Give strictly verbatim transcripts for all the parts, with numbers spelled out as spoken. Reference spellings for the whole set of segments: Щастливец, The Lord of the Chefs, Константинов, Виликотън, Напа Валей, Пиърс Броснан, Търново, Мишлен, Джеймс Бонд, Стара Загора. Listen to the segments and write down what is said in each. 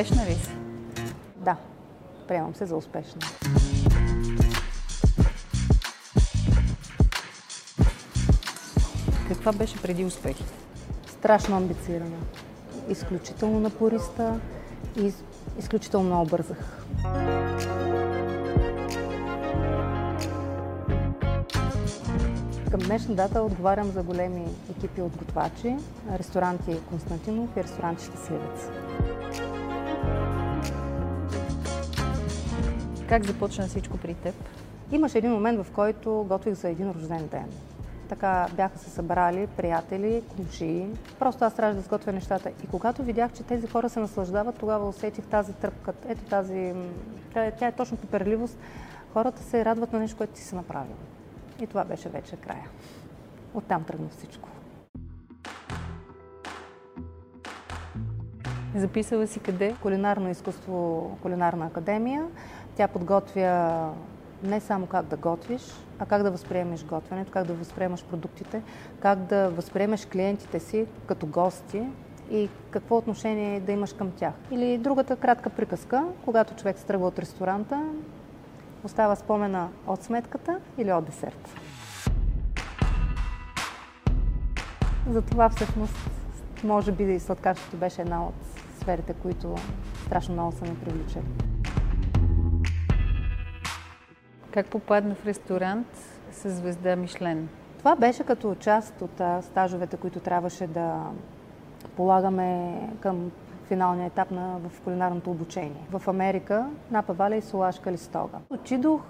Успешна ли си? Да, приемам се за успешна. Каква беше преди успехите? Страшно амбицирана. Изключително напориста и из... изключително много бързах. Към днешна дата отговарям за големи екипи от готвачи, ресторанти Константинов и ресторанти Щастливец. Как започна всичко при теб? Имаше един момент, в който готвих за един рожден ден. Така бяха се събрали приятели, кумши. Просто аз трябваше да сготвя нещата. И когато видях, че тези хора се наслаждават, тогава усетих тази тръпка. Ето тази... Тя е точно поперливост. Хората се радват на нещо, което ти си направила. И това беше вече края. Оттам тръгна всичко. Записала си къде? Кулинарно изкуство, кулинарна академия. Тя подготвя не само как да готвиш, а как да възприемеш готвенето, как да възприемаш продуктите, как да възприемеш клиентите си като гости и какво отношение да имаш към тях. Или другата кратка приказка, когато човек се тръгва от ресторанта, остава спомена от сметката или от десерт. Затова всъщност, може би и сладкарството беше една от сферите, които страшно много са ме привличали. Как попадна в ресторант със звезда Мишлен? Това беше като част от стажовете, които трябваше да полагаме към финалния етап на, в кулинарното обучение. В Америка, Напа Валей, Солашка, Листога. Отидох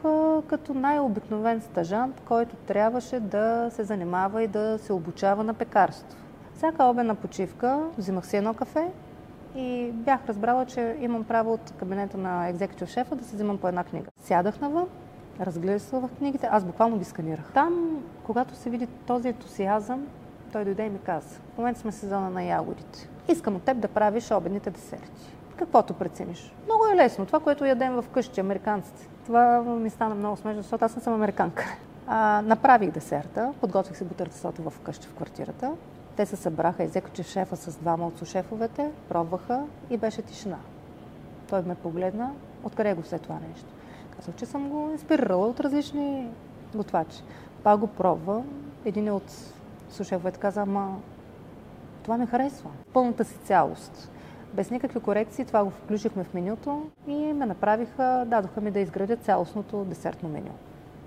като най-обикновен стажант, който трябваше да се занимава и да се обучава на пекарство. Всяка обедна почивка взимах си едно кафе и бях разбрала, че имам право от кабинета на екзекутив шефа да се взимам по една книга. Сядах навън, разглеждах книгите, аз буквално ги сканирах. Там, когато се види този ентусиазъм, той дойде и ми каза: в момента сме в сезона на ягодите. Искам от теб да правиш обедните десерти. Каквото прецениш. Много е лесно. Това, което ядем вкъщи, американците. Това ми стана много смешно, защото аз не съм американка. А, направих десерта, подготвих си бутърцето във вкъщи в квартирата. Те се събраха, екзекутив шефа с двама от сушефовете, пробваха и беше тишина. Той ме погледна, откъде го все това нещо. Казах, че съм го инспирирала от различни готвачи. Пак го пробва. Един от сушефовете каза: ама това ми харесва. Пълната си цялост. Без никакви корекции, това го включихме в менюто и ме направиха, дадоха ми да изградя цялостното десертно меню.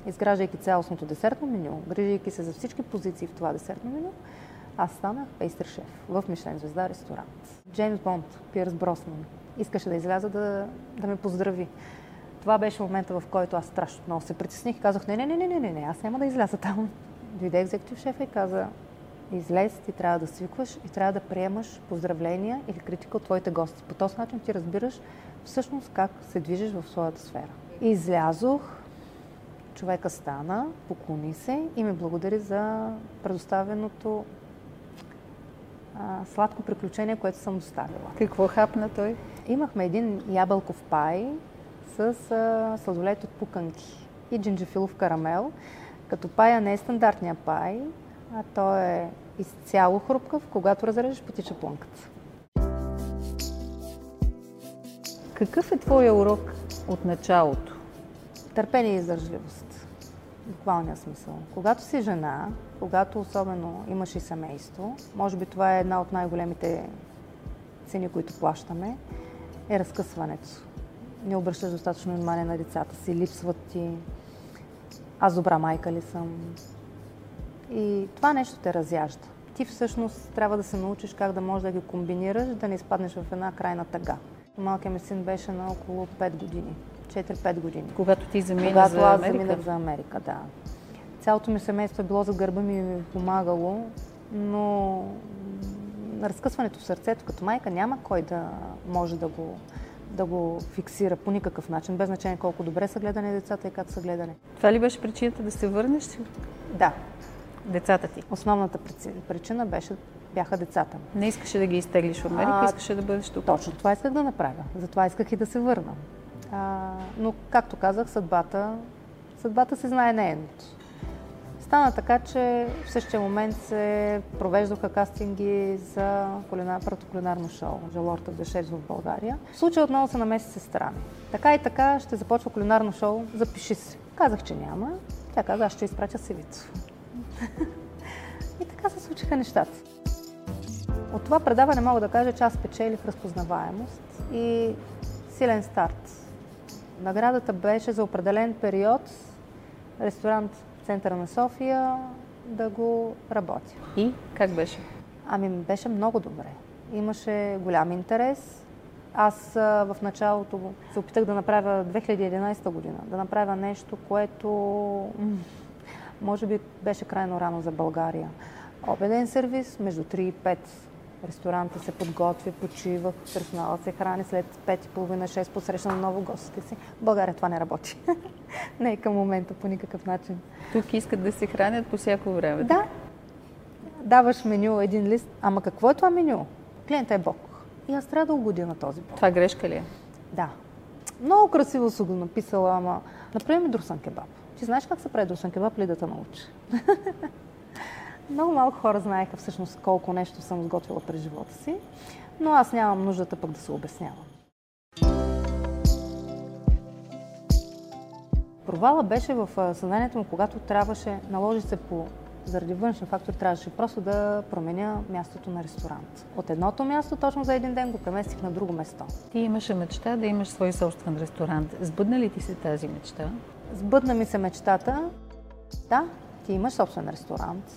Изграждайки цялостното десертно меню, грижайки се за всички позиции в това десертно меню, аз станах пейстър-шеф в Мишлен звезда ресторант. Джеймс Бонд, Пиърс Броснан, искаше да изляза да, да ме поздрави. Това беше момента, в който аз страшно много се притесних и казах: не, не, не, не, не, не, аз няма да изляза там. Дойде екзекутив шефа и каза: излез, ти трябва да свикваш и трябва да приемаш поздравления или критика от твоите гости. По този начин ти разбираш всъщност как се движиш в своята сфера. Излязох, човека стана, поклони се и ми благодари за предоставеното а, сладко приключение, което съм доставила. Какво хапна той? Имахме един ябълков пай с а, сладолет от пуканки и джинджифилов карамел. Като пая не е стандартния пай, а той е изцяло хрупкав, когато разрежеш, потича плънката. Какъв е твоя урок от началото? Търпение и издържливост. Буквалния смисъл. Когато си жена, когато особено имаш и семейство, може би това е една от най-големите цени, които плащаме, е разкъсването. Не обръщаш достатъчно внимание на децата си, липсват ти. Аз добра майка ли съм? И това нещо те разяжда. Ти всъщност трябва да се научиш как да можеш да ги комбинираш, да не изпаднеш в една крайна тъга. Малкият ми син беше на около пет години. четири-пет години. Когато ти замина Когато за Америка? Когато аз заминах за Америка, да. Цялото ми семейство е било за гърба ми и ми помагало, но разкъсването в сърцето като майка няма кой да може да го... да го фиксира по никакъв начин, без значение колко добре са гледани децата и как са гледани. Това ли беше причината да се върнеш? Да. Децата ти? Основната причина беше, бяха децата ми. Не искаше да ги изтеглиш в Америка, а, искаше да бъдеш тук. Точно това исках да направя. Затова исках и да се върна. А, но, както казах, съдбата, съдбата се знае нейното. Стана така, че в същия момент се провеждаха кастинги за първото кулинарно шоу The Lord of the Chefs в България. В случая отново се намеси сестра ми. Така и така ще започва кулинарно шоу, запиши се. Казах, че няма. Тя каза, аз ще изпратя си-вито. И така се случиха нещата. От това предаване мога да кажа, че аз печелих разпознаваемост и силен старт. Наградата беше за определен период ресторант в центъра на София да го работя. И как беше? Ами беше много добре. Имаше голям интерес. Аз в началото се опитах да направя две хиляди и единадесета година, да направя нещо, което може би беше крайно рано за България. Обеден сервис, между три и пет ресторанта се подготви, почива, персонала се храни, след пет и половина-шест посрещна ново гостите си. В България това не работи. Не и към момента по никакъв начин. Тук искат да се хранят по всяко време. Да. Даваш меню, един лист. Ама какво е това меню? Клиентът е бог. И аз трябва да угодя на този бог. Това грешка ли е? Да. Много красиво съм го написала, ама... Направи ми друсан кебаб. Ти знаеш как се прави друсан кебаб ли да те научи? Много малко хора знаеха всъщност колко нещо съм сготвила през живота си, но аз нямам нуждата пък да се обяснявам. Провала беше в съзнанието му, когато трябваше, наложи се по, заради външни фактори, трябваше просто да променя мястото на ресторант. От едното място точно за един ден го преместих на друго место. Ти имаше мечта да имаш свой собствен ресторант. Сбъдна ли ти се тази мечта? Сбъдна ми се мечтата. Да, ти имаш собствен ресторант.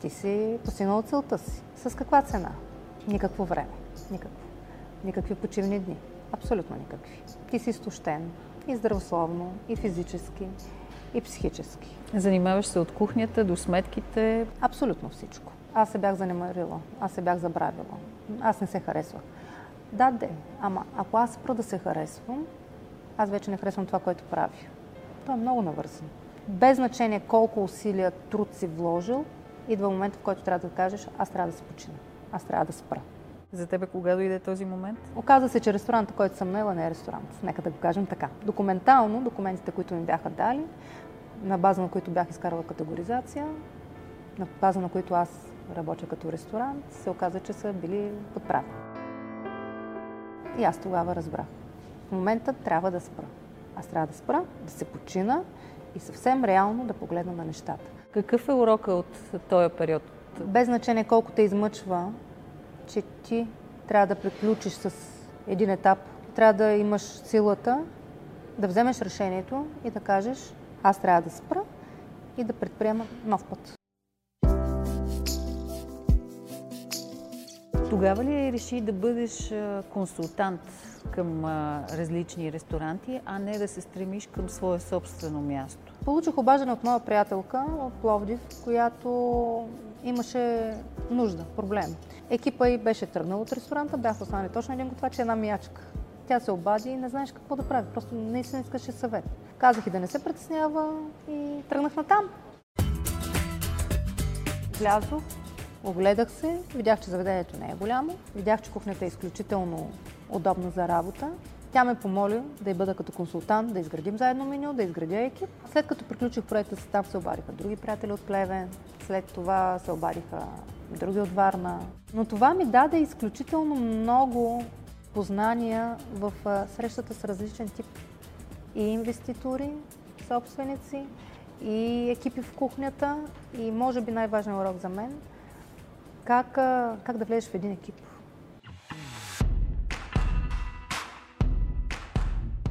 Ти си постигнал целта си. С каква цена? Никакво време. Никакво. Никакви почивни дни. Абсолютно никакви. Ти си изтощен и здравословно, и физически, и психически. Занимаваш се от кухнята до сметките? Абсолютно всичко. Аз се бях занемарила. Аз се бях забравила. Аз не се харесвах. Да, де. Ама ако аз спра да се харесвам, аз вече не харесвам това, което правя. Това е много навързано. Без значение колко усилия, труд си вложил, идва момент, в който трябва да кажеш, аз трябва да се почина, аз трябва да спра. За тебе кога дойде този момент? Оказва се, че ресторанта, който съм наела, не е ресторант. Нека да го кажем така. Документално, документите, които ми бяха дали, на база на които бях изкарала категоризация, на база на които аз работя като ресторант, се оказа, че са били подправени. И аз тогава разбрах. В момента трябва да спра. Аз трябва да спра, да се почина и съвсем реално да погледна на нещата. Какъв е урока от този период? Без значение колко те измъчва, че ти трябва да приключиш с един етап. Трябва да имаш силата, да вземеш решението и да кажеш, аз трябва да спра и да предприема нов път. Тогава ли реши да бъдеш консултант към различни ресторанти, а не да се стремиш към свое собствено място? Получих обаждане от моя приятелка от Пловдив, която имаше нужда, проблем. Екипа ѝ беше тръгнал от ресторанта, бяха останали точно един готвач и една миячка. Тя се обади и не знаеш какво да прави, просто наистина искаше съвет. Казах и да не се притеснява и тръгнах натам. Влязох, огледах се, видях, че заведението не е голямо, видях, че кухнята е изключително удобна за работа. Тя ме помоли да й бъда като консултант, да изградим заедно меню, да изградя екип. След като приключих проекта си, там се обадиха други приятели от Плевен, след това се обадиха други от Варна. Но това ми даде изключително много познания в срещата с различен тип и инвеститори, собственици, и екипи в кухнята, и може би най-важният урок за мен – как, как да влезеш в един екип.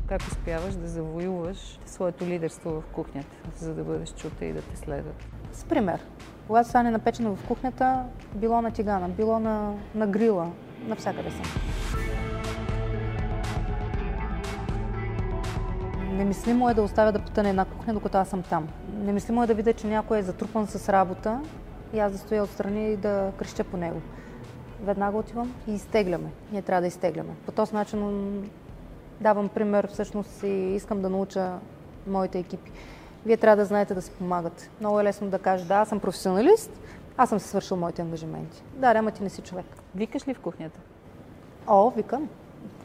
Как успяваш да завоюваш своето лидерство в кухнята, за да бъдеш чута и да те следват? С пример, когато стане напечено в кухнята, било на тигана, било на, на грила, навсякъде съм. Немислимо е да оставя да потъне една кухня, докато аз съм там. Немислимо е да видя, че някой е затрупан с работа и аз да стоя отстрани и да крещя по него. Веднага отивам и изтегляме. Ние трябва да изтегляме. По този начин давам пример, всъщност и искам да науча моите екипи. Вие трябва да знаете да си помагате. Много е лесно да кажа, да, аз съм професионалист, аз съм си свършил моите ангажименти. Да, ама ти не си човек. Викаш ли в кухнята? О, викам.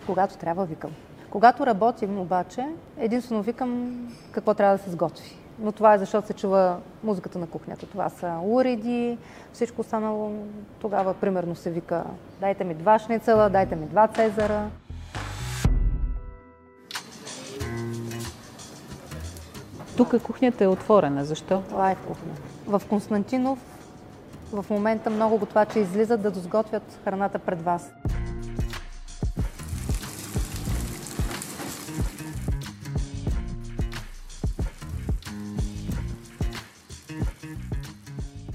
Когато трябва, викам. Когато работим обаче, единствено викам какво трябва да се сготви. но това е защото се чува музиката на кухнята. Това са уреди, всичко останало. Тогава примерно се вика: дайте ми два шницела, дайте ми два цезара. Тук кухнята е отворена. Защо? Това е кухня. В Константинов в момента много готвачи излизат да досготвят храната пред вас.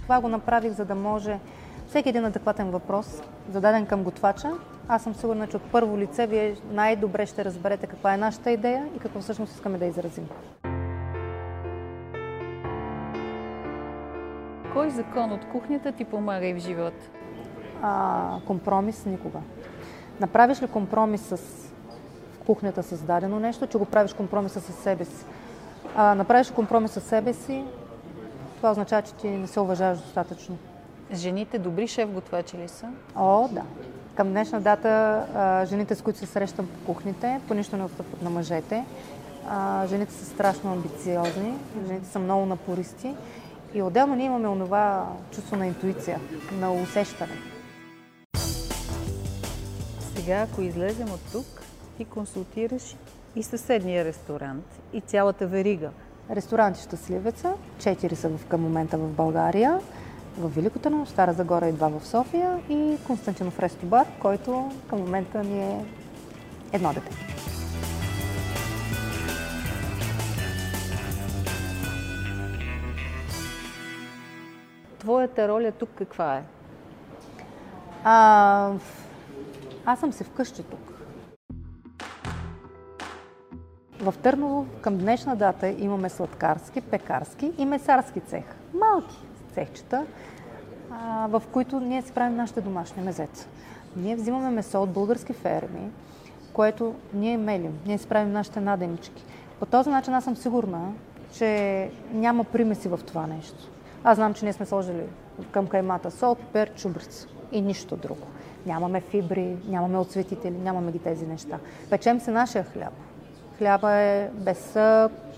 Това го направих, за да може всеки един адекватен въпрос, зададен към готвача. Аз съм сигурна, че от първо лице вие най-добре ще разберете каква е нашата идея и какво всъщност искаме да изразим. Кой закон от кухнята ти помага и в живота? А, компромис никога. Направиш ли компромис с в кухнята с дадено нещо, че го правиш компромиса с себе си? А, направиш ли компромис с себе си, това означава, че ти не се уважаваш достатъчно. Жените добри шеф-готвачи ли са? О, да. Към днешна дата а, жените, с които се срещам по кухните, по нищо не отстъпват на мъжете. А, жените са страшно амбициозни, жените са много напористи. И отделно ние имаме онова чувство на интуиция, на усещане. Сега, ако излезем от тук, ти консултираш и съседния ресторант, и цялата верига. Ресторанти Щастливеца, четири са към момента в България, в Виликотън, Стара Загора и два в София, и Константинов Рестобар, който към момента ни е едно дете. Твоята роля тук каква е? А, аз съм се вкъщи тук. В Търново към днешна дата имаме сладкарски, пекарски и месарски цех. Малки цехчета, а, в които ние си правим нашите домашни мезета. Ние взимаме месо от български ферми, което ние мелим. Ние си правим нашите наденички. По този начин аз съм сигурна, че няма примеси в това нещо. Аз знам, че ние сме сложили към каймата сол, пипер, чубрица и нищо друго. Нямаме фибри, нямаме отцветители, нямаме ги тези неща. Печем се нашия хляб. Хляба е без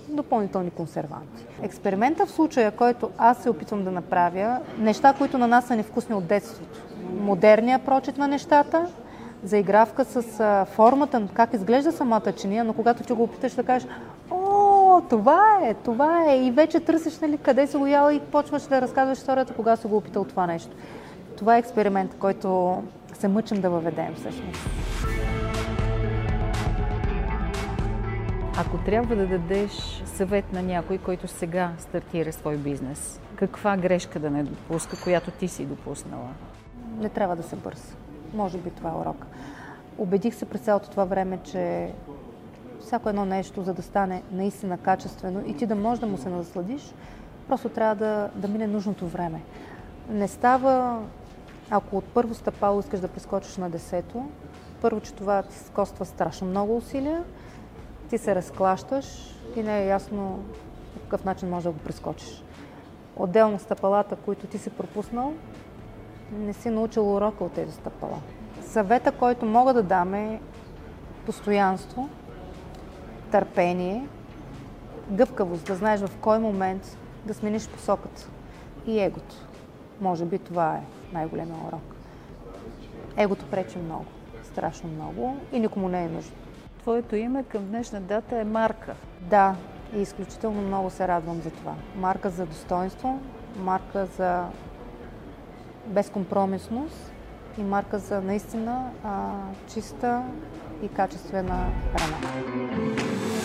допълнителни консерванти. Експеримента в случая, който аз се опитвам да направя, неща, които на нас са невкусни от детството. Модерния прочит на нещата, заигравка с формата, как изглежда самата чиния, но когато ти го опиташ да кажеш: о, това е, това е, и вече търсиш, нали, къде си го яла и почваш да разказваш историята, кога си го опитал това нещо. Това е експеримент, който се мъчим да въведем всъщност. Ако трябва да дадеш съвет на някой, който сега стартира свой бизнес, каква грешка да не допуска, която ти си допуснала? Не трябва да се бърза. Може би това е урок. Убедих се през цялото това време, че всяко едно нещо, за да стане наистина качествено и ти да можеш да му се насладиш, просто трябва да, да мине нужното време. Не става, ако от първо стъпало искаш да прескочиш на десето, първо, че това ти коства страшно много усилия, ти се разклащаш и не е ясно по какъв начин можеш да го прескочиш. Отделно стъпалата, които ти си пропуснал, не си научил урока от тези стъпала. Съвета, който мога да дам, е постоянство, търпение, гъвкавост, да знаеш в кой момент да смениш посоката, и егото. Може би това е най-големия урок. Егото пречи много, страшно много, и никому не е нужно. Твоето име към днешна дата е марка. Да, и изключително много се радвам за това. Марка за достоинство, марка за безкомпромисност и марка за наистина а, чиста и качествена храна.